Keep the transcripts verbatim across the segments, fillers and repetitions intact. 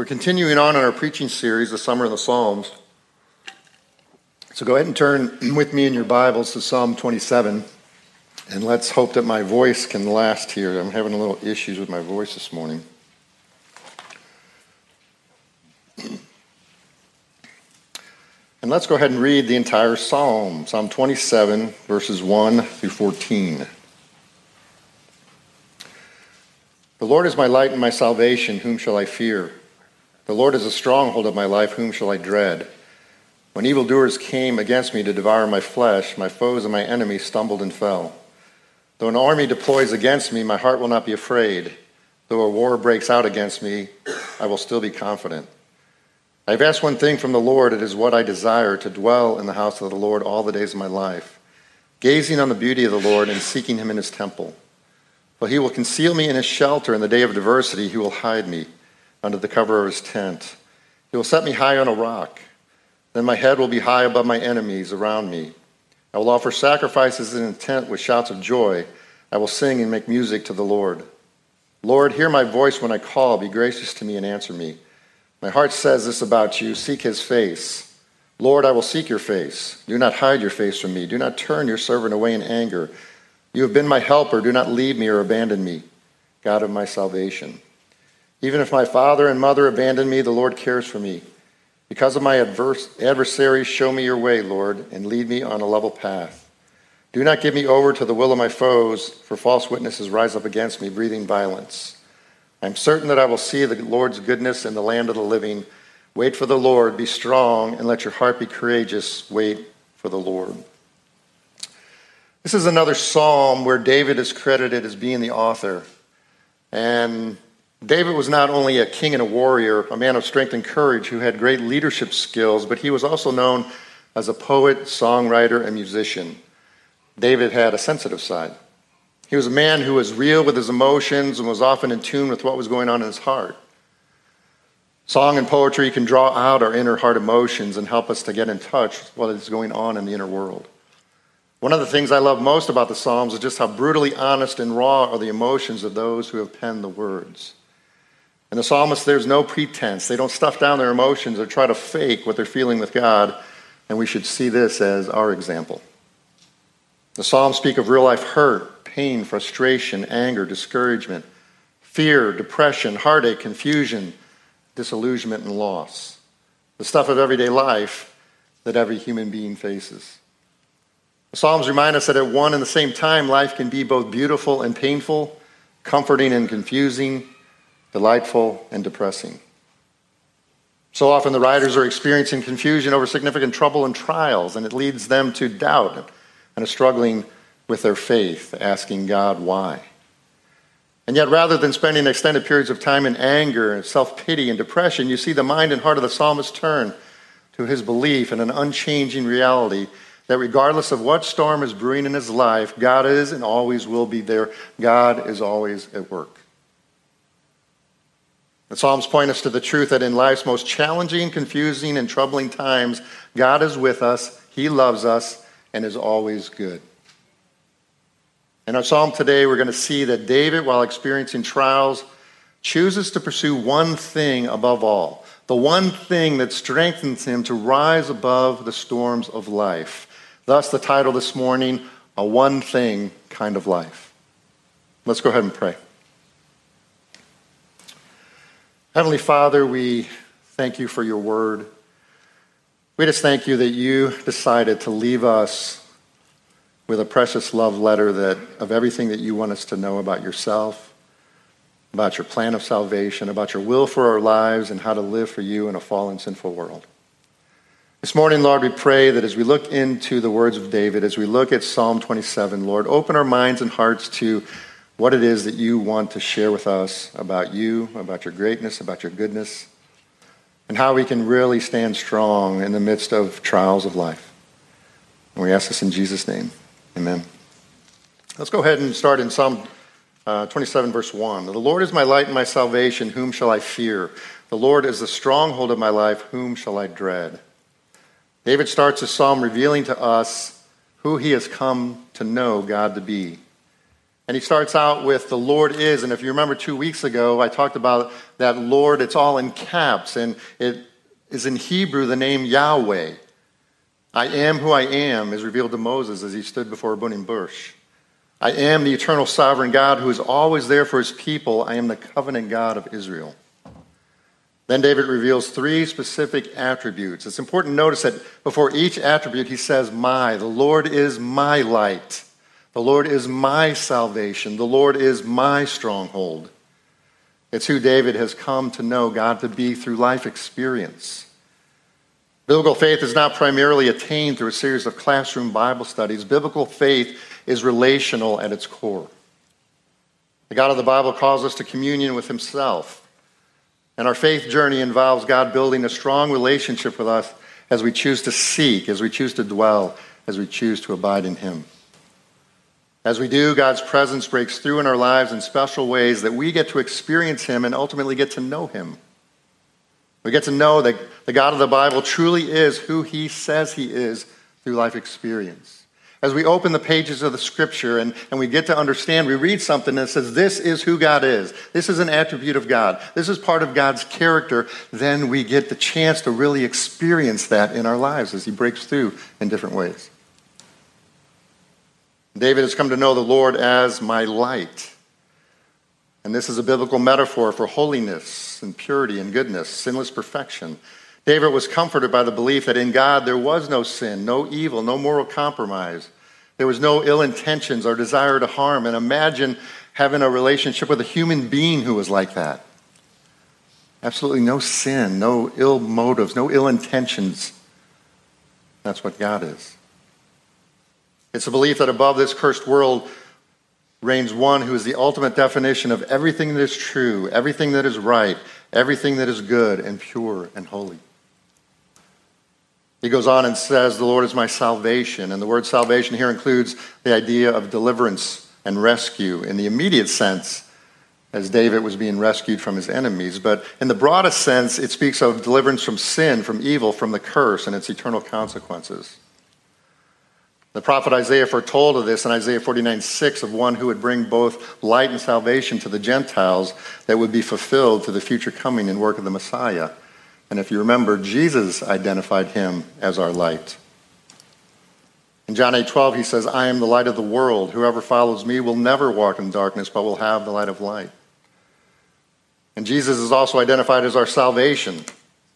We're continuing on in our preaching series, The Summer in the Psalms. So go ahead and turn with me in your Bibles to Psalm twenty-seven, and let's hope that my voice can last here. I'm having a little issues with my voice this morning. And let's go ahead and read the entire Psalm, Psalm twenty-seven, verses one through fourteen. The Lord is my light and my salvation, whom shall I fear? The Lord is a stronghold of my life, whom shall I dread? When evildoers came against me to devour my flesh, my foes and my enemies stumbled and fell. Though an army deploys against me, my heart will not be afraid. Though a war breaks out against me, I will still be confident. I have asked one thing from the Lord, it is what I desire, to dwell in the house of the Lord all the days of my life, gazing on the beauty of the Lord and seeking him in his temple. For he will conceal me in his shelter in the day of adversity. He will hide me under the cover of his tent. He will set me high on a rock. Then my head will be high above my enemies around me. I will offer sacrifices in intent with shouts of joy. I will sing and make music to the Lord. Lord, hear my voice when I call. Be gracious to me and answer me. My heart says this about you. Seek his face. Lord, I will seek your face. Do not hide your face from me. Do not turn your servant away in anger. You have been my helper. Do not leave me or abandon me, God of my salvation. Even if my father and mother abandon me, the Lord cares for me. Because of my adverse adversaries, show me your way, Lord, and lead me on a level path. Do not give me over to the will of my foes, for false witnesses rise up against me, breathing violence. I am certain that I will see the Lord's goodness in the land of the living. Wait for the Lord, be strong, and let your heart be courageous. Wait for the Lord. This is another psalm where David is credited as being the author. And David was not only a king and a warrior, a man of strength and courage who had great leadership skills, but he was also known as a poet, songwriter, and musician. David had a sensitive side. He was a man who was real with his emotions and was often in tune with what was going on in his heart. Song and poetry can draw out our inner heart emotions and help us to get in touch with what is going on in the inner world. One of the things I love most about the Psalms is just how brutally honest and raw are the emotions of those who have penned the words. In the psalmist, there's no pretense. They don't stuff down their emotions or try to fake what they're feeling with God, and we should see this as our example. The Psalms speak of real-life hurt, pain, frustration, anger, discouragement, fear, depression, heartache, confusion, disillusionment, and loss. The stuff of everyday life that every human being faces. The Psalms remind us that at one and the same time, life can be both beautiful and painful, comforting and confusing, delightful and depressing. So often the writers are experiencing confusion over significant trouble and trials, and it leads them to doubt and are struggling with their faith, asking God why. And yet rather than spending extended periods of time in anger and self-pity and depression, you see the mind and heart of the psalmist turn to his belief in an unchanging reality that regardless of what storm is brewing in his life, God is and always will be there. God is always at work. The Psalms point us to the truth that in life's most challenging, confusing, and troubling times, God is with us, he loves us, and is always good. In our psalm today, we're going to see that David, while experiencing trials, chooses to pursue one thing above all, the one thing that strengthens him to rise above the storms of life. Thus, the title this morning, A One Thing Kind of Life. Let's go ahead and pray. Heavenly Father, we thank you for your word. We just thank you that you decided to leave us with a precious love letter that of everything that you want us to know about yourself, about your plan of salvation, about your will for our lives, and how to live for you in a fallen, sinful world. This morning, Lord, we pray that as we look into the words of David, as we look at Psalm twenty-seven, Lord, open our minds and hearts to what it is that you want to share with us about you, about your greatness, about your goodness, and how we can really stand strong in the midst of trials of life. And we ask this in Jesus' name. Amen. Let's go ahead and start in Psalm twenty-seven, verse one. The Lord is my light and my salvation, whom shall I fear? The Lord is the stronghold of my life, whom shall I dread? David starts his psalm revealing to us who he has come to know God to be. And he starts out with the Lord is. And if you remember two weeks ago, I talked about that Lord, it's all in caps. And it is in Hebrew, the name Yahweh. I am who I am is revealed to Moses as he stood before Bunim Bush. I am the eternal sovereign God who is always there for his people. I am the covenant God of Israel. Then David reveals three specific attributes. It's important to notice that before each attribute, he says, my. The Lord is my light. The Lord is my salvation. The Lord is my stronghold. It's who David has come to know God to be through life experience. Biblical faith is not primarily attained through a series of classroom Bible studies. Biblical faith is relational at its core. The God of the Bible calls us to communion with himself. And our faith journey involves God building a strong relationship with us as we choose to seek, as we choose to dwell, as we choose to abide in him. As we do, God's presence breaks through in our lives in special ways that we get to experience him and ultimately get to know him. We get to know that the God of the Bible truly is who he says he is through life experience. As we open the pages of the scripture and, and we get to understand, we read something that says, this is who God is. This is an attribute of God. This is part of God's character. Then we get the chance to really experience that in our lives as he breaks through in different ways. David has come to know the Lord as my light. And this is a biblical metaphor for holiness and purity and goodness, sinless perfection. David was comforted by the belief that in God there was no sin, no evil, no moral compromise. There was no ill intentions or desire to harm. And imagine having a relationship with a human being who was like that. Absolutely no sin, no ill motives, no ill intentions. That's what God is. It's a belief that above this cursed world reigns one who is the ultimate definition of everything that is true, everything that is right, everything that is good and pure and holy. He goes on and says, the Lord is my salvation. And the word salvation here includes the idea of deliverance and rescue in the immediate sense, as David was being rescued from his enemies. But in the broadest sense, it speaks of deliverance from sin, from evil, from the curse and its eternal consequences. The prophet Isaiah foretold of this in Isaiah forty-nine six, of one who would bring both light and salvation to the Gentiles that would be fulfilled through the future coming and work of the Messiah. And if you remember, Jesus identified him as our light. In John eight twelve, he says, I am the light of the world. Whoever follows me will never walk in darkness, but will have the light of life. And Jesus is also identified as our salvation.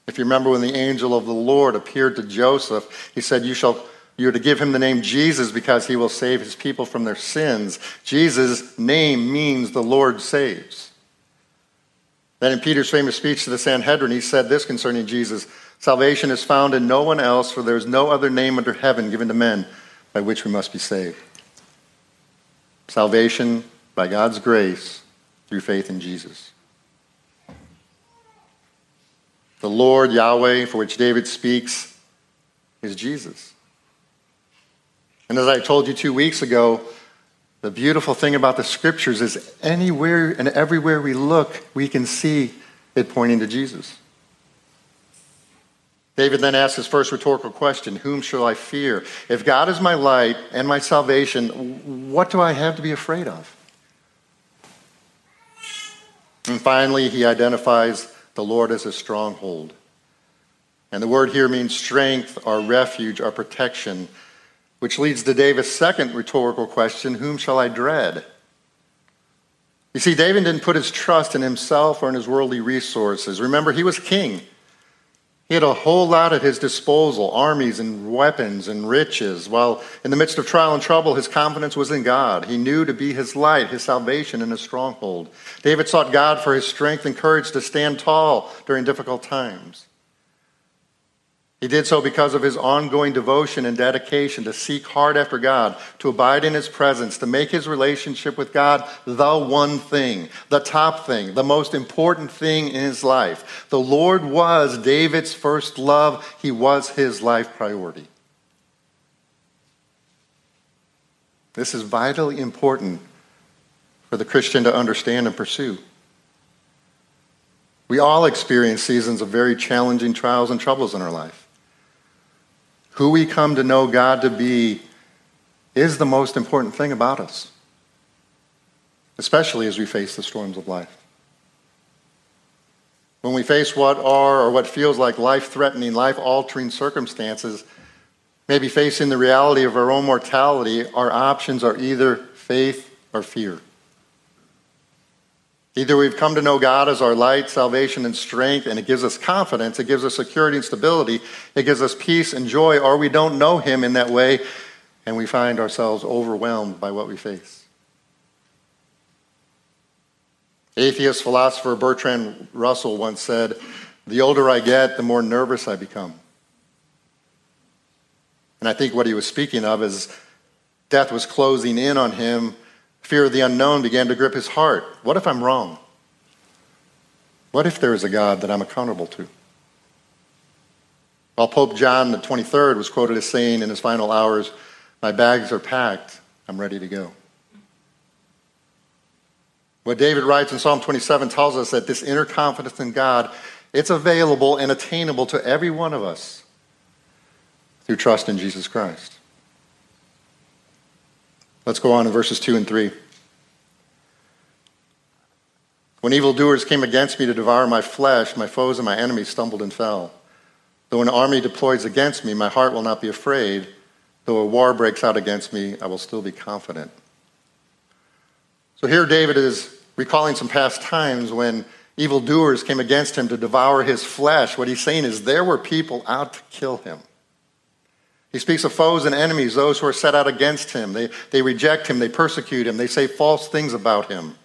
If you remember when the angel of the Lord appeared to Joseph, he said, you shall... You are to give him the name Jesus because he will save his people from their sins. Jesus' name means the Lord saves. Then in Peter's famous speech to the Sanhedrin, he said this concerning Jesus, salvation is found in no one else, for there is no other name under heaven given to men by which we must be saved. Salvation by God's grace through faith in Jesus. The Lord, Yahweh, for which David speaks, is Jesus. And as I told you two weeks ago, the beautiful thing about the scriptures is anywhere and everywhere we look, we can see it pointing to Jesus. David then asks his first rhetorical question, whom shall I fear? If God is my light and my salvation, what do I have to be afraid of? And finally, he identifies the Lord as his stronghold. And the word here means strength, our refuge, our protection, which leads to David's second rhetorical question, whom shall I dread? You see, David didn't put his trust in himself or in his worldly resources. Remember, he was king. He had a whole lot at his disposal, armies and weapons and riches. While in the midst of trial and trouble, his confidence was in God. He knew to be his light, his salvation, and his stronghold. David sought God for his strength and courage to stand tall during difficult times. He did so because of his ongoing devotion and dedication to seek hard after God, to abide in his presence, to make his relationship with God the one thing, the top thing, the most important thing in his life. The Lord was David's first love. He was his life priority. This is vitally important for the Christian to understand and pursue. We all experience seasons of very challenging trials and troubles in our life. Who we come to know God to be is the most important thing about us. especially as we face the storms of life. When we face what are or what feels like life-threatening, life-altering circumstances, maybe facing the reality of our own mortality, our options are either faith or fear. Either we've come to know God as our light, salvation, and strength, and it gives us confidence, it gives us security and stability, it gives us peace and joy, or we don't know him in that way, and we find ourselves overwhelmed by what we face. Atheist philosopher Bertrand Russell once said, "The older I get, the more nervous I become." And I think what he was speaking of is death was closing in on him. Fear of the unknown began to grip his heart. What if I'm wrong? What if there is a God that I'm accountable to? While Pope John the twenty-third was quoted as saying in his final hours, "My bags are packed, I'm ready to go." What David writes in Psalm twenty-seven tells us that this inner confidence in God, it's available and attainable to every one of us through trust in Jesus Christ. Let's go on to verses two and three. When evildoers came against me to devour my flesh, my foes and my enemies stumbled and fell. Though an army deploys against me, my heart will not be afraid. Though a war breaks out against me, I will still be confident. So here David is recalling some past times when evildoers came against him to devour his flesh. What he's saying is there were people out to kill him. He speaks of foes and enemies, those who are set out against him. They, they reject him, they persecute him, they say false things about him.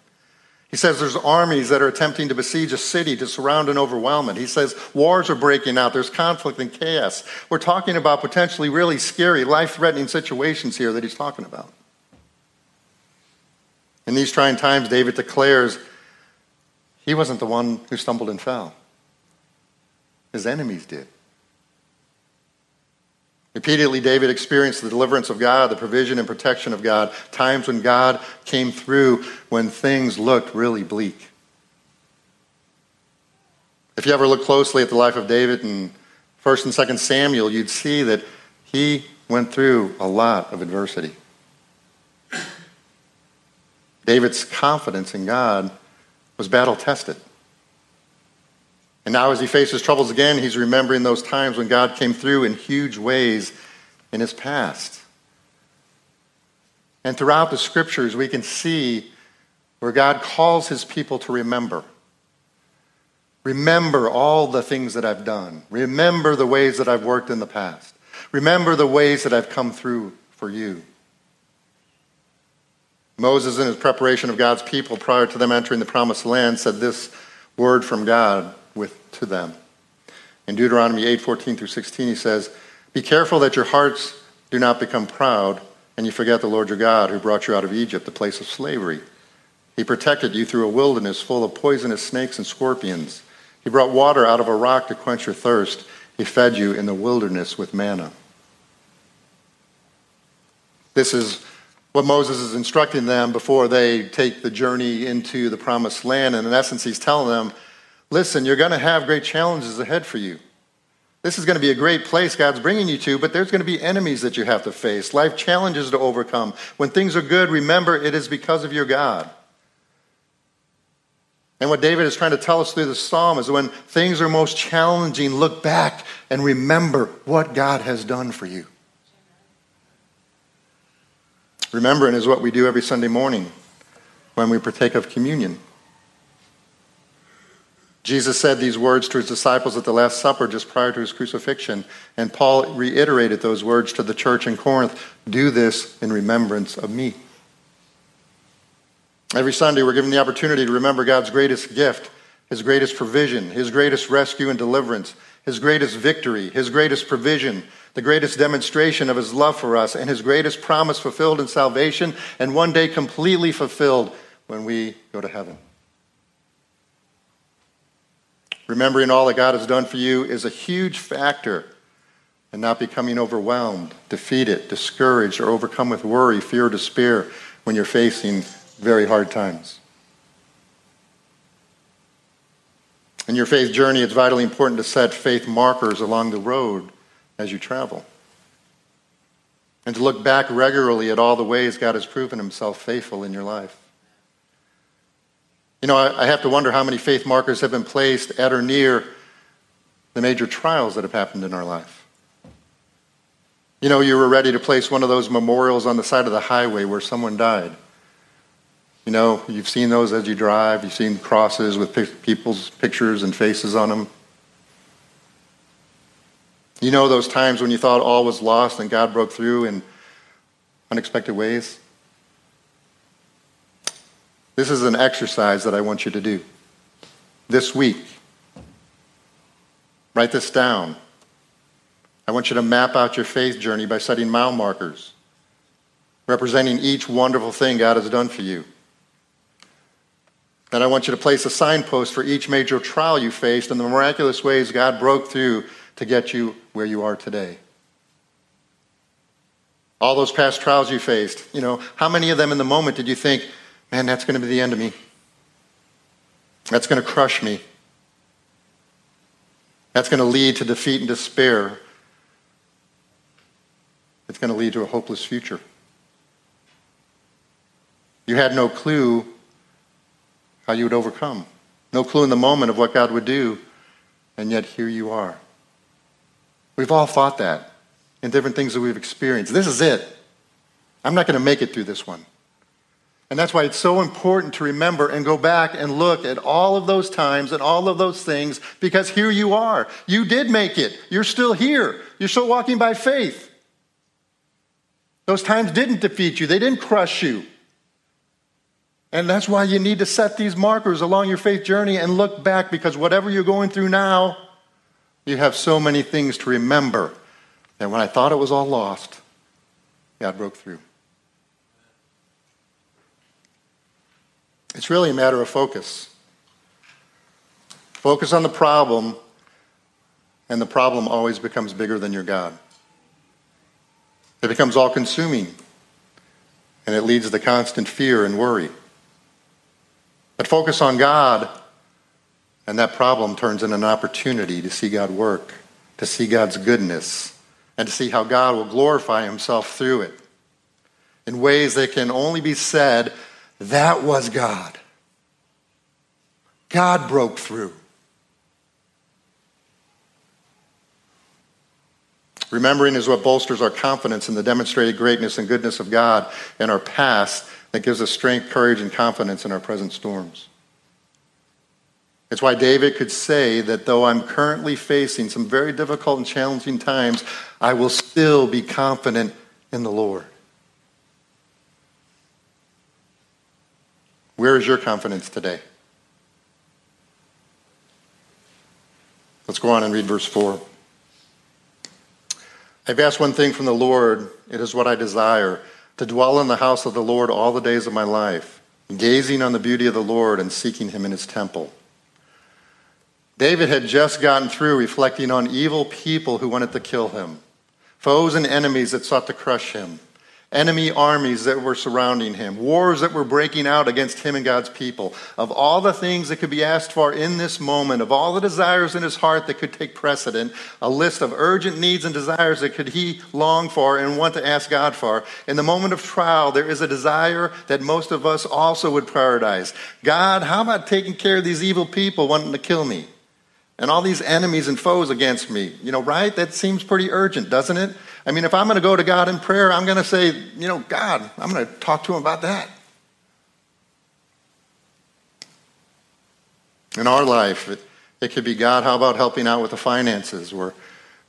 He says there's armies that are attempting to besiege a city, to surround and overwhelm it. He says wars are breaking out, there's conflict and chaos. We're talking about potentially really scary, life-threatening situations here that he's talking about. In these trying times, David declares he wasn't the one who stumbled and fell. His enemies did. Repeatedly, David experienced the deliverance of God, the provision and protection of God, times when God came through when things looked really bleak. If you ever look closely at the life of David in First and Second Samuel, you'd see that he went through a lot of adversity. David's confidence in God was battle-tested. And now as he faces troubles again, he's remembering those times when God came through in huge ways in his past. And throughout the scriptures, we can see where God calls his people to remember. Remember all the things that I've done. Remember the ways that I've worked in the past. Remember the ways that I've come through for you. Moses, in his preparation of God's people prior to them entering the promised land, said this word from God with to them. In Deuteronomy eight, fourteen through sixteen, he says, "Be careful that your hearts do not become proud, and you forget the Lord your God who brought you out of Egypt, the place of slavery. He protected you through a wilderness full of poisonous snakes and scorpions. He brought water out of a rock to quench your thirst. He fed you in the wilderness with manna." This is what Moses is instructing them before they take the journey into the promised land. And in essence, he's telling them, listen, you're going to have great challenges ahead for you. This is going to be a great place God's bringing you to, but there's going to be enemies that you have to face, life challenges to overcome. When things are good, remember it is because of your God. And what David is trying to tell us through the psalm is when things are most challenging, look back and remember what God has done for you. Remembering is what we do every Sunday morning when we partake of communion. Jesus said these words to his disciples at the Last Supper just prior to his crucifixion, and Paul reiterated those words to the church in Corinth, "Do this in remembrance of me." Every Sunday we're given the opportunity to remember God's greatest gift, his greatest provision, his greatest rescue and deliverance, his greatest victory, his greatest provision, the greatest demonstration of his love for us, and his greatest promise fulfilled in salvation, and one day completely fulfilled when we go to heaven. Remembering all that God has done for you is a huge factor in not becoming overwhelmed, defeated, discouraged, or overcome with worry, fear, or despair when you're facing very hard times. In your faith journey, it's vitally important to set faith markers along the road as you travel, and to look back regularly at all the ways God has proven himself faithful in your life. You know, I, I have to wonder how many faith markers have been placed at or near the major trials that have happened in our life. You know, you were ready to place one of those memorials on the side of the highway where someone died. You know, you've seen those as you drive. You've seen crosses with pic- people's pictures and faces on them. You know those times when you thought all was lost and God broke through in unexpected ways? This is an exercise that I want you to do this week. Write this down. I want you to map out your faith journey by setting mile markers, representing each wonderful thing God has done for you. Then I want you to place a signpost for each major trial you faced and the miraculous ways God broke through to get you where you are today. All those past trials you faced, you know, how many of them in the moment did you think, man, that's going to be the end of me. That's going to crush me. That's going to lead to defeat and despair. It's going to lead to a hopeless future. You had no clue how you would overcome. No clue in the moment of what God would do, and yet here you are. We've all thought that in different things that we've experienced. This is it. I'm not going to make it through this one. And that's why it's so important to remember and go back and look at all of those times and all of those things, because here you are. You did make it. You're still here. You're still walking by faith. Those times didn't defeat you. They didn't crush you. And that's why you need to set these markers along your faith journey and look back, because whatever you're going through now, you have so many things to remember that when I thought it was all lost, God broke through. It's really a matter of focus. Focus on the problem, and the problem always becomes bigger than your God. It becomes all-consuming, and it leads to constant fear and worry. But focus on God, and that problem turns into an opportunity to see God work, to see God's goodness, and to see how God will glorify himself through it in ways that can only be said, that was God. God broke through. Remembering is what bolsters our confidence in the demonstrated greatness and goodness of God in our past, that gives us strength, courage, and confidence in our present storms. It's why David could say that though I'm currently facing some very difficult and challenging times, I will still be confident in the Lord. Where is your confidence today? Let's go on and read verse four. I've asked one thing from the Lord, it is what I desire, to dwell in the house of the Lord all the days of my life, gazing on the beauty of the Lord and seeking him in his temple. David had just gotten through reflecting on evil people who wanted to kill him, foes and enemies that sought to crush him, enemy armies that were surrounding him, wars that were breaking out against him and God's people. Of all the things that could be asked for in this moment, of all the desires in his heart that could take precedent, a list of urgent needs and desires that could he long for and want to ask God for, in the moment of trial, there is a desire that most of us also would prioritize. God, how about taking care of these evil people wanting to kill me? And all these enemies and foes against me. You know, right? That seems pretty urgent, doesn't it? I mean, if I'm going to go to God in prayer, I'm going to say, you know, God, I'm going to talk to him about that. In our life, it, it could be, God, how about helping out with the finances? We're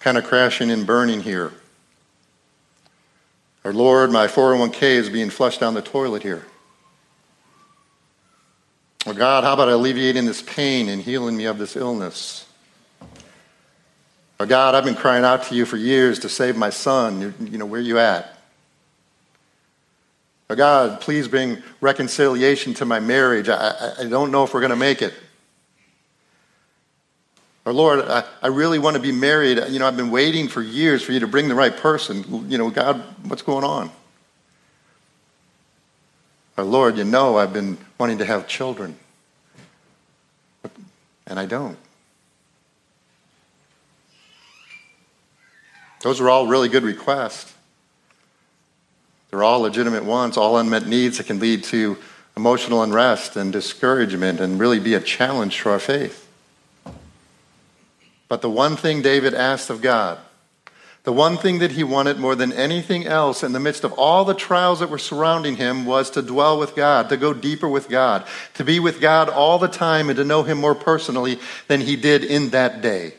kind of crashing and burning here. Or, Lord, my four oh one k is being flushed down the toilet here. Well, God, how about alleviating this pain and healing me of this illness? Oh, God, I've been crying out to you for years to save my son. You know, where are you at? Oh, God, please bring reconciliation to my marriage. I, I, I don't know if we're going to make it. Or, Lord, I, I really want to be married. You know, I've been waiting for years for you to bring the right person. You know, God, what's going on? Lord, you know I've been wanting to have children, and I don't. Those are all really good requests. They're all legitimate wants, all unmet needs that can lead to a emotional unrest and discouragement and really be a challenge to our faith. But the one thing David asked of God, the one thing that he wanted more than anything else in the midst of all the trials that were surrounding him was to dwell with God, to go deeper with God, to be with God all the time and to know him more personally than he did in that day.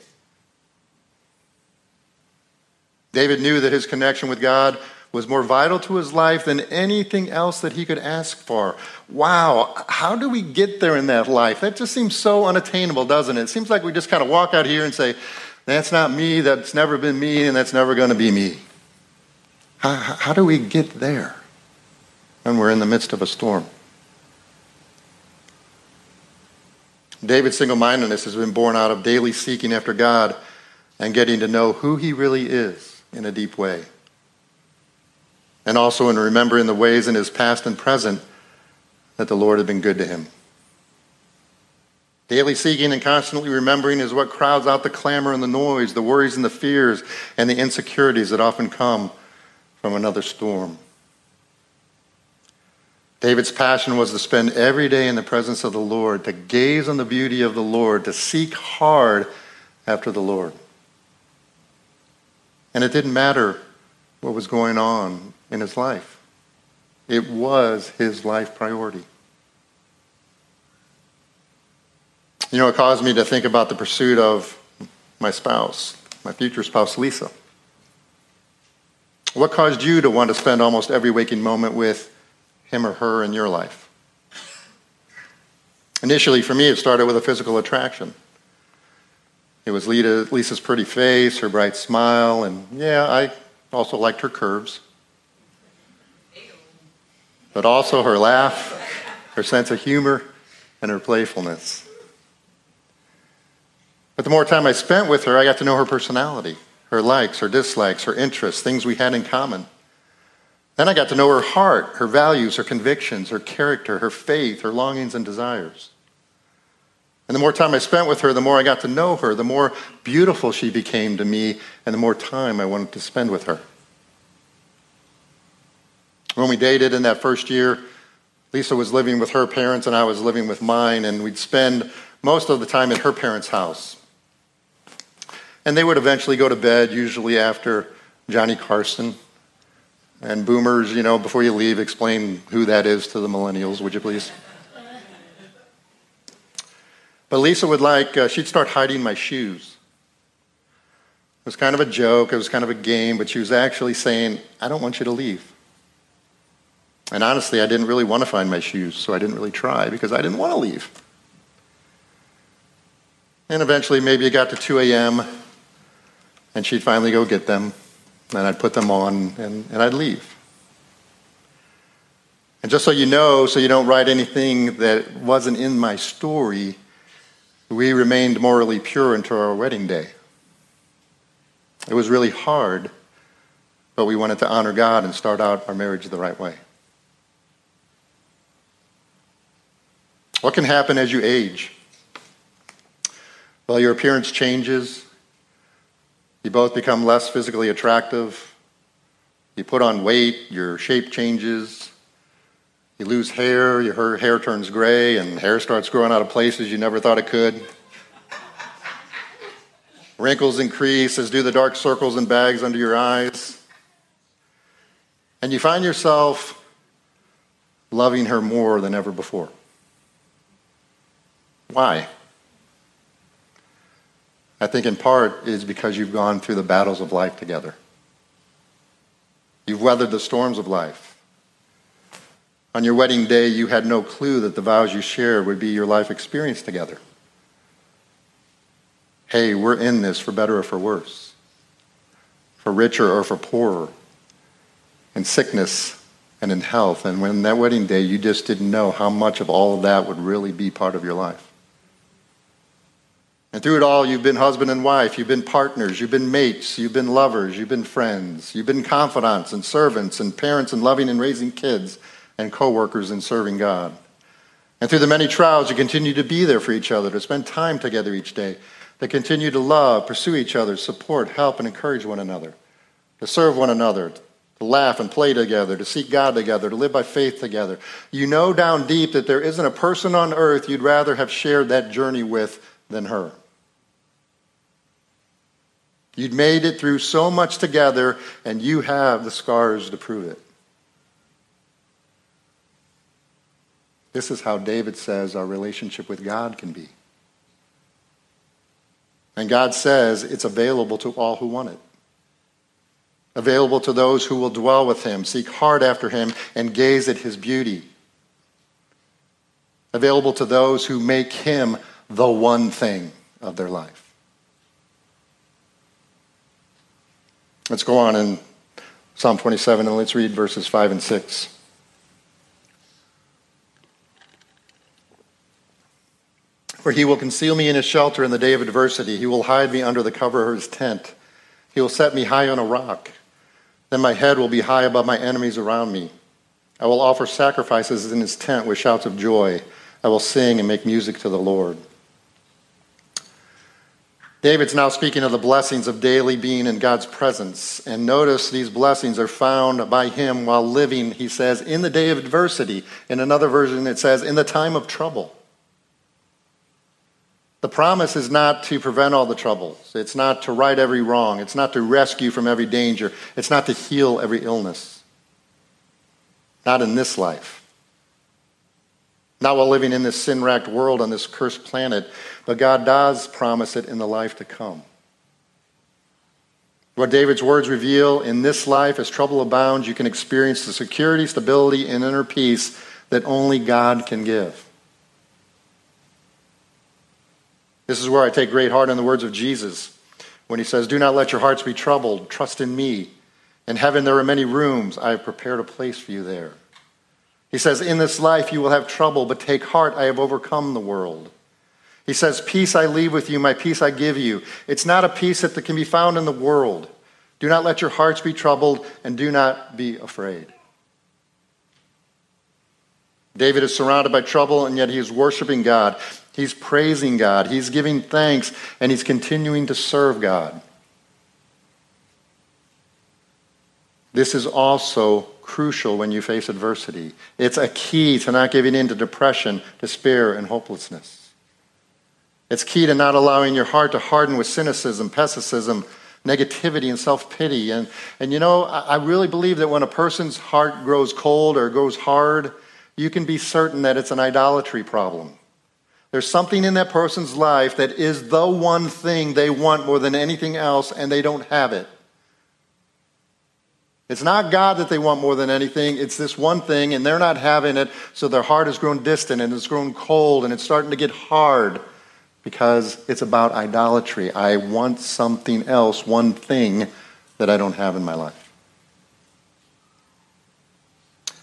David knew that his connection with God was more vital to his life than anything else that he could ask for. Wow, how do we get there in that life? That just seems so unattainable, doesn't it? It seems like we just kind of walk out here and say, that's not me, that's never been me, and that's never going to be me. How, how do we get there when we're in the midst of a storm? David's single-mindedness has been born out of daily seeking after God and getting to know who he really is in a deep way. And also in remembering the ways in his past and present that the Lord had been good to him. Daily seeking and constantly remembering is what crowds out the clamor and the noise, the worries and the fears, and the insecurities that often come from another storm. David's passion was to spend every day in the presence of the Lord, to gaze on the beauty of the Lord, to seek hard after the Lord. And it didn't matter what was going on in his life. It was his life priority. You know, it caused me to think about the pursuit of my spouse, my future spouse, Lisa. What caused you to want to spend almost every waking moment with him or her in your life? Initially, for me, it started with a physical attraction. It was Lisa's pretty face, her bright smile, and yeah, I also liked her curves. But also her laugh, her sense of humor, and her playfulness. But the more time I spent with her, I got to know her personality, her likes, her dislikes, her interests, things we had in common. Then I got to know her heart, her values, her convictions, her character, her faith, her longings and desires. And the more time I spent with her, the more I got to know her, the more beautiful she became to me, and the more time I wanted to spend with her. When we dated in that first year, Lisa was living with her parents and I was living with mine, and we'd spend most of the time at her parents' house. And they would eventually go to bed, usually after Johnny Carson. And boomers, you know, before you leave, explain who that is to the millennials, would you please? But Lisa would like, uh, she'd start hiding my shoes. It was kind of a joke, it was kind of a game, but she was actually saying, I don't want you to leave. And honestly, I didn't really want to find my shoes, so I didn't really try because I didn't want to leave. And eventually, maybe it got to two a.m., and she'd finally go get them, and I'd put them on, and, and I'd leave. And just so you know, so you don't write anything that wasn't in my story, we remained morally pure until our wedding day. It was really hard, but we wanted to honor God and start out our marriage the right way. What can happen as you age? Well, your appearance changes. You both become less physically attractive. You put on weight. Your shape changes. You lose hair. Your hair turns gray, and hair starts growing out of places you never thought it could. Wrinkles increase, as do the dark circles and bags under your eyes. And you find yourself loving her more than ever before. Why? I think in part is because you've gone through the battles of life together. You've weathered the storms of life. On your wedding day, you had no clue that the vows you shared would be your life experience together. Hey, we're in this for better or for worse, for richer or for poorer, in sickness and in health. And when that wedding day, you just didn't know how much of all of that would really be part of your life. And through it all, you've been husband and wife, you've been partners, you've been mates, you've been lovers, you've been friends, you've been confidants and servants and parents and loving and raising kids and co-workers and serving God. And through the many trials, you continue to be there for each other, to spend time together each day, to continue to love, pursue each other, support, help, and encourage one another, to serve one another, to laugh and play together, to seek God together, to live by faith together. You know down deep that there isn't a person on earth you'd rather have shared that journey with than her. You'd made it through so much together, and you have the scars to prove it. This is how David says our relationship with God can be. And God says it's available to all who want it. Available to those who will dwell with him, seek hard after him, and gaze at his beauty. Available to those who make him the one thing of their life. Let's go on in Psalm twenty-seven and let's read verses five and six. For he will conceal me in his shelter in the day of adversity. He will hide me under the cover of his tent. He will set me high on a rock. Then my head will be high above my enemies around me. I will offer sacrifices in his tent with shouts of joy. I will sing and make music to the Lord. David's now speaking of the blessings of daily being in God's presence. And notice these blessings are found by him while living, he says, in the day of adversity. In another version it says, in the time of trouble. The promise is not to prevent all the troubles. It's not to right every wrong. It's not to rescue from every danger. It's not to heal every illness. Not in this life. Not while living in this sin-racked world on this cursed planet, but God does promise it in the life to come. What David's words reveal, in this life, as trouble abounds, you can experience the security, stability, and inner peace that only God can give. This is where I take great heart in the words of Jesus when he says, "Do not let your hearts be troubled. Trust in me. In heaven there are many rooms. I have prepared a place for you there." He says, in this life you will have trouble, but take heart, I have overcome the world. He says, peace I leave with you, my peace I give you. It's not a peace that can be found in the world. Do not let your hearts be troubled, and do not be afraid. David is surrounded by trouble, and yet he is worshiping God. He's praising God. He's giving thanks, and he's continuing to serve God. This is also crucial when you face adversity. It's a key to not giving in to depression, despair, and hopelessness. It's key to not allowing your heart to harden with cynicism, pessimism, negativity, and self-pity. And, and you know, I, I really believe that when a person's heart grows cold or goes hard, you can be certain that it's an idolatry problem. There's something in that person's life that is the one thing they want more than anything else, and they don't have it. It's not God that they want more than anything. It's this one thing, and they're not having it, so their heart has grown distant, and it's grown cold, and it's starting to get hard because it's about idolatry. I want something else, one thing that I don't have in my life.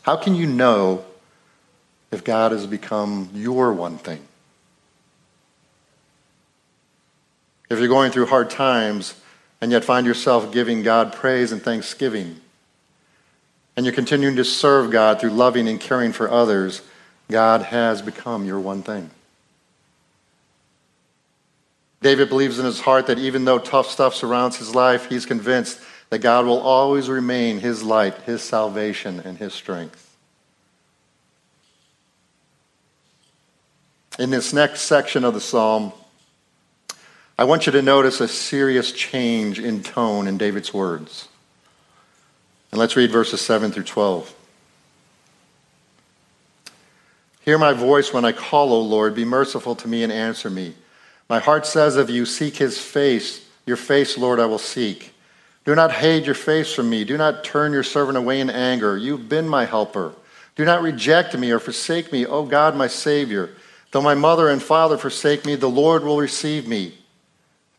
How can you know if God has become your one thing? If you're going through hard times and yet find yourself giving God praise and thanksgiving, and you're continuing to serve God through loving and caring for others, God has become your one thing. David believes in his heart that even though tough stuff surrounds his life, he's convinced that God will always remain his light, his salvation, and his strength. In this next section of the psalm, I want you to notice a serious change in tone in David's words. And let's read verses seven through twelve. Hear my voice when I call, O Lord. Be merciful to me and answer me. My heart says of you, seek his face. Your face, Lord, I will seek. Do not hide your face from me. Do not turn your servant away in anger. You've been my helper. Do not reject me or forsake me, O God, my Savior. Though my mother and father forsake me, the Lord will receive me.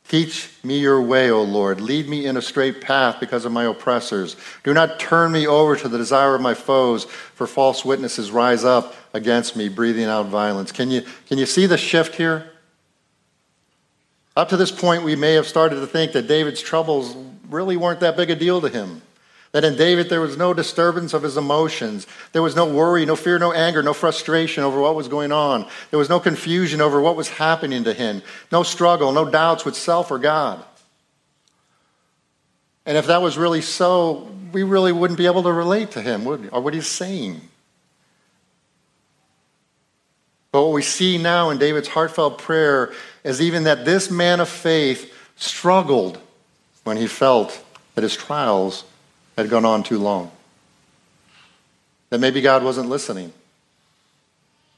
Teach me your way, O Lord. Lead me in a straight path because of my oppressors. Do not turn me over to the desire of my foes, for false witnesses rise up against me, breathing out violence. Can you, can you see the shift here? Up to this point, we may have started to think that David's troubles really weren't that big a deal to him. That in David, there was no disturbance of his emotions. There was no worry, no fear, no anger, no frustration over what was going on. There was no confusion over what was happening to him. No struggle, no doubts with self or God. And if that was really so, we really wouldn't be able to relate to him, would we? Or what he's saying. But what we see now in David's heartfelt prayer is even that this man of faith struggled when he felt that his trials had gone on too long. That maybe God wasn't listening.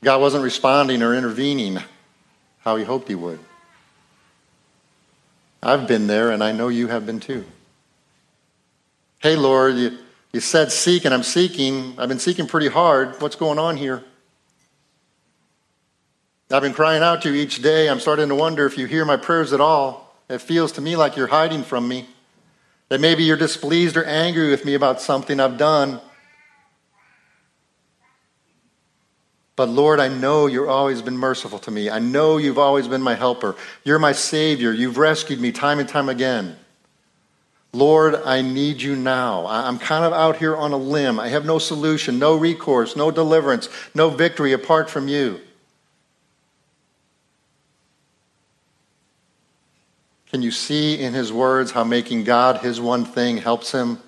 God wasn't responding or intervening how he hoped he would. I've been there, and I know you have been too. Hey, Lord, you, you said seek, and I'm seeking. I've been seeking pretty hard. What's going on here? I've been crying out to you each day. I'm starting to wonder if you hear my prayers at all. It feels to me like you're hiding from me. That maybe you're displeased or angry with me about something I've done. But Lord, I know you've always been merciful to me. I know you've always been my helper. You're my Savior. You've rescued me time and time again. Lord, I need you now. I'm kind of out here on a limb. I have no solution, no recourse, no deliverance, no victory apart from you. Can you see in his words how making God his one thing helps him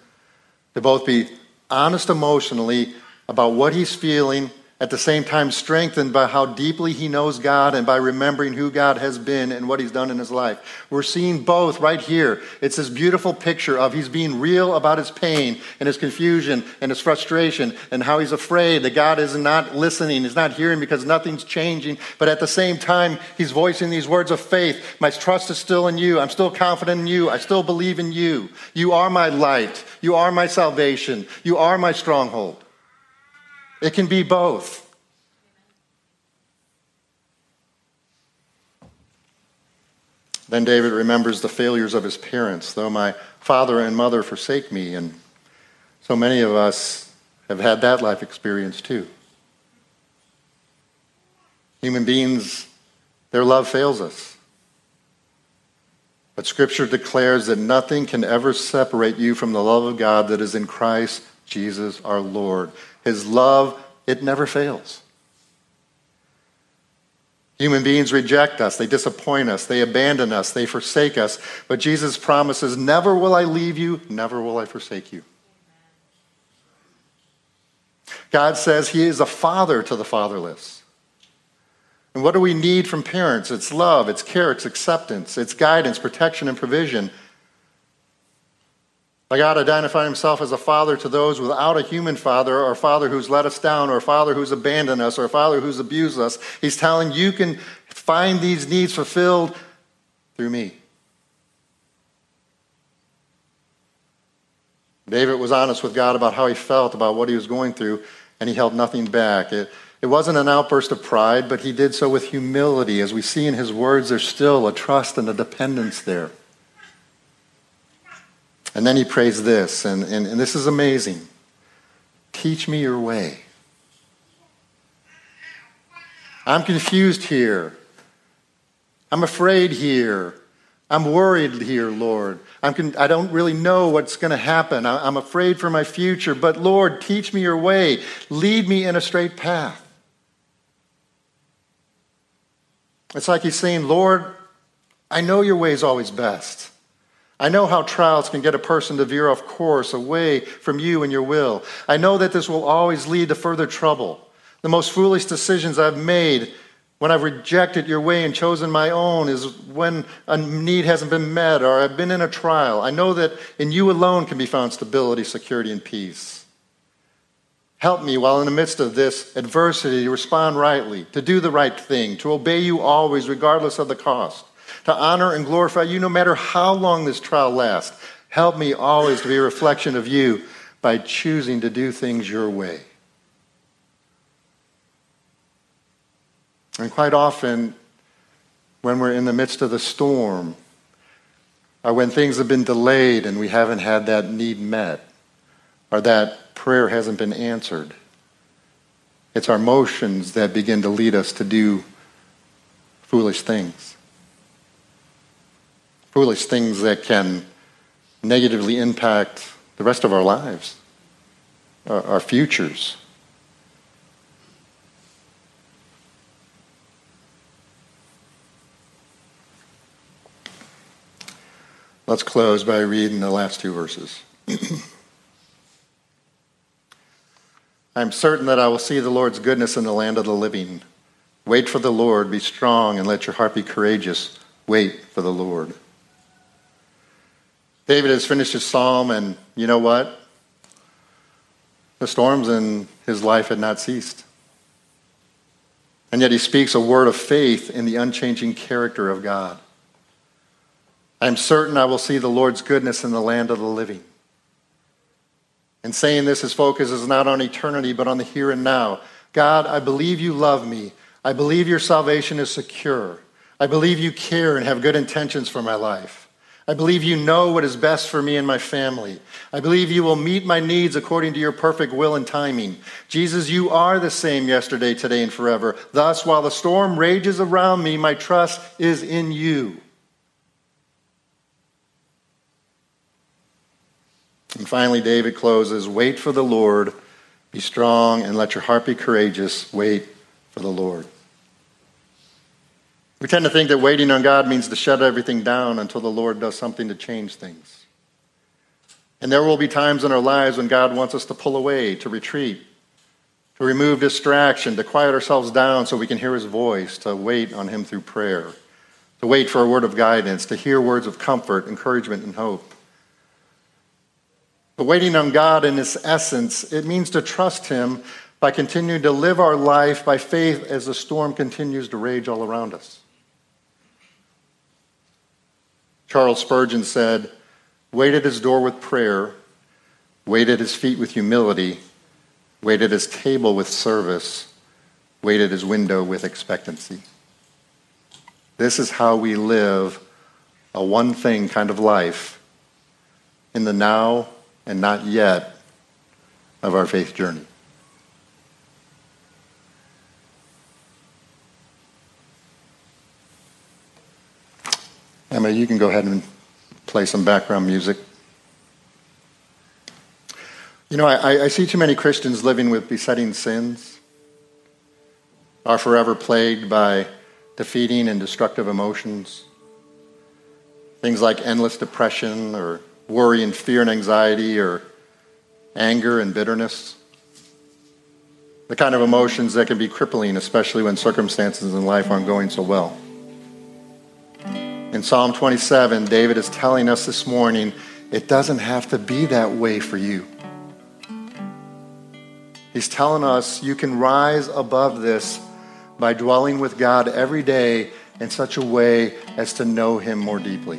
to both be honest emotionally about what he's feeling, at the same time strengthened by how deeply he knows God and by remembering who God has been and what he's done in his life? We're seeing both right here. It's this beautiful picture of he's being real about his pain and his confusion and his frustration and how he's afraid that God is not listening, he's not hearing because nothing's changing. But at the same time, he's voicing these words of faith. My trust is still in you. I'm still confident in you. I still believe in you. You are my light. You are my salvation. You are my stronghold. It can be both. Then David remembers the failures of his parents. Though my father and mother forsake me, and so many of us have had that life experience too. Human beings, their love fails us. But Scripture declares that nothing can ever separate you from the love of God that is in Christ Jesus our Lord. His love, it never fails. Human beings reject us. They disappoint us. They abandon us. They forsake us. But Jesus promises, never will I leave you. Never will I forsake you. God says he is a father to the fatherless. And what do we need from parents? It's love, it's care, it's acceptance, it's guidance, protection, and provision. God identified himself as a father to those without a human father, or a father who's let us down, or a father who's abandoned us, or a father who's abused us. He's telling you can find these needs fulfilled through me. David was honest with God about how he felt, about what he was going through, and he held nothing back. It, it wasn't an outburst of pride, but he did so with humility. As we see in his words, there's still a trust and a dependence there. And then he prays this, and, and, and this is amazing. Teach me your way. I'm confused here. I'm afraid here. I'm worried here, Lord. I'm con- I don't really know what's going to happen. I- I'm afraid for my future. But Lord, teach me your way. Lead me in a straight path. It's like he's saying, Lord, I know your way is always best. I know how trials can get a person to veer off course, away from you and your will. I know that this will always lead to further trouble. The most foolish decisions I've made when I've rejected your way and chosen my own is when a need hasn't been met or I've been in a trial. I know that in you alone can be found stability, security, and peace. Help me while in the midst of this adversity to respond rightly, to do the right thing, to obey you always regardless of the cost. To honor and glorify you no matter how long this trial lasts. Help me always to be a reflection of you by choosing to do things your way. And quite often, when we're in the midst of the storm, or when things have been delayed and we haven't had that need met, or that prayer hasn't been answered, it's our emotions that begin to lead us to do foolish things. Foolish things that can negatively impact the rest of our lives, our, our futures. Let's close by reading the last two verses. I am certain that I will see the Lord's goodness in the land of the living. Wait for the Lord, be strong, and let your heart be courageous. Wait for the Lord. David has finished his psalm, and you know what? The storms in his life had not ceased. And yet he speaks a word of faith in the unchanging character of God. I am certain I will see the Lord's goodness in the land of the living. And saying this, his focus is not on eternity, but on the here and now. God, I believe you love me. I believe your salvation is secure. I believe you care and have good intentions for my life. I believe you know what is best for me and my family. I believe you will meet my needs according to your perfect will and timing. Jesus, you are the same yesterday, today, and forever. Thus, while the storm rages around me, my trust is in you. And finally, David closes, wait for the Lord, be strong, and let your heart be courageous. Wait for the Lord. We tend to think that waiting on God means to shut everything down until the Lord does something to change things. And there will be times in our lives when God wants us to pull away, to retreat, to remove distraction, to quiet ourselves down so we can hear his voice, to wait on him through prayer, to wait for a word of guidance, to hear words of comfort, encouragement, and hope. But waiting on God in its essence, it means to trust him by continuing to live our life by faith as the storm continues to rage all around us. Charles Spurgeon said, wait at his door with prayer, wait at his feet with humility, wait at his table with service, wait at his window with expectancy. This is how we live a one thing kind of life in the now and not yet of our faith journey. Emma, you can go ahead and play some background music. You know, I, I see too many Christians living with besetting sins, are forever plagued by defeating and destructive emotions, things like endless depression or worry and fear and anxiety, or anger and bitterness. The kind of emotions that can be crippling, especially when circumstances in life aren't going so well. In Psalm twenty-seven, David is telling us this morning, it doesn't have to be that way for you. He's telling us you can rise above this by dwelling with God every day in such a way as to know him more deeply.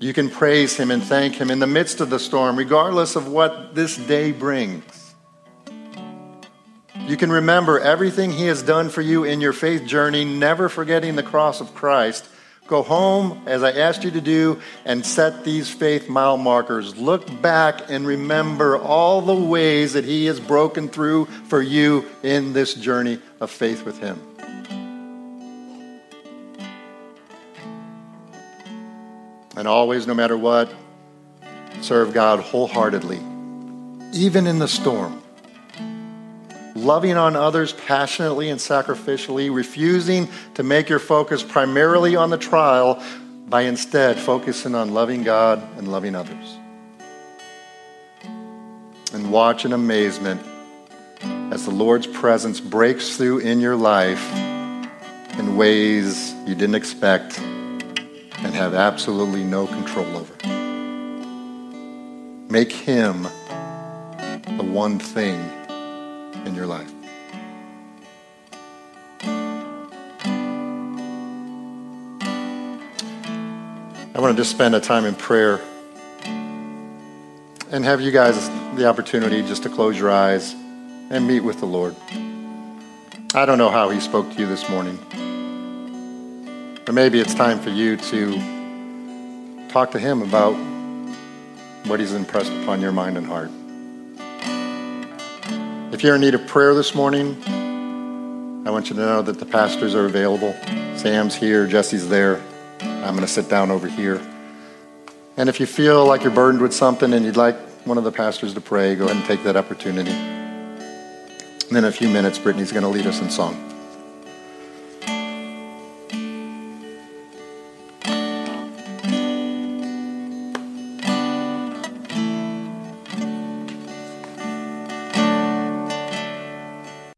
You can praise him and thank him in the midst of the storm, regardless of what this day brings. You can remember everything he has done for you in your faith journey, never forgetting the cross of Christ. Go home, as I asked you to do, and set these faith mile markers. Look back and remember all the ways that he has broken through for you in this journey of faith with him. And always, no matter what, serve God wholeheartedly, even in the storm. Loving on others passionately and sacrificially, refusing to make your focus primarily on the trial by instead focusing on loving God and loving others. And watch in amazement as the Lord's presence breaks through in your life in ways you didn't expect and have absolutely no control over. Make him the one thing in your life. I want to just spend a time in prayer and have you guys the opportunity just to close your eyes and meet with the Lord. I don't know how he spoke to you this morning. Or maybe it's time for you to talk to him about what he's impressed upon your mind and heart. If you're in need of prayer this morning, I want you to know that the pastors are available. Sam's here, Jesse's there. I'm going to sit down over here. And if you feel like you're burdened with something and you'd like one of the pastors to pray, go ahead and take that opportunity. And then in a few minutes, Brittany's going to lead us in song.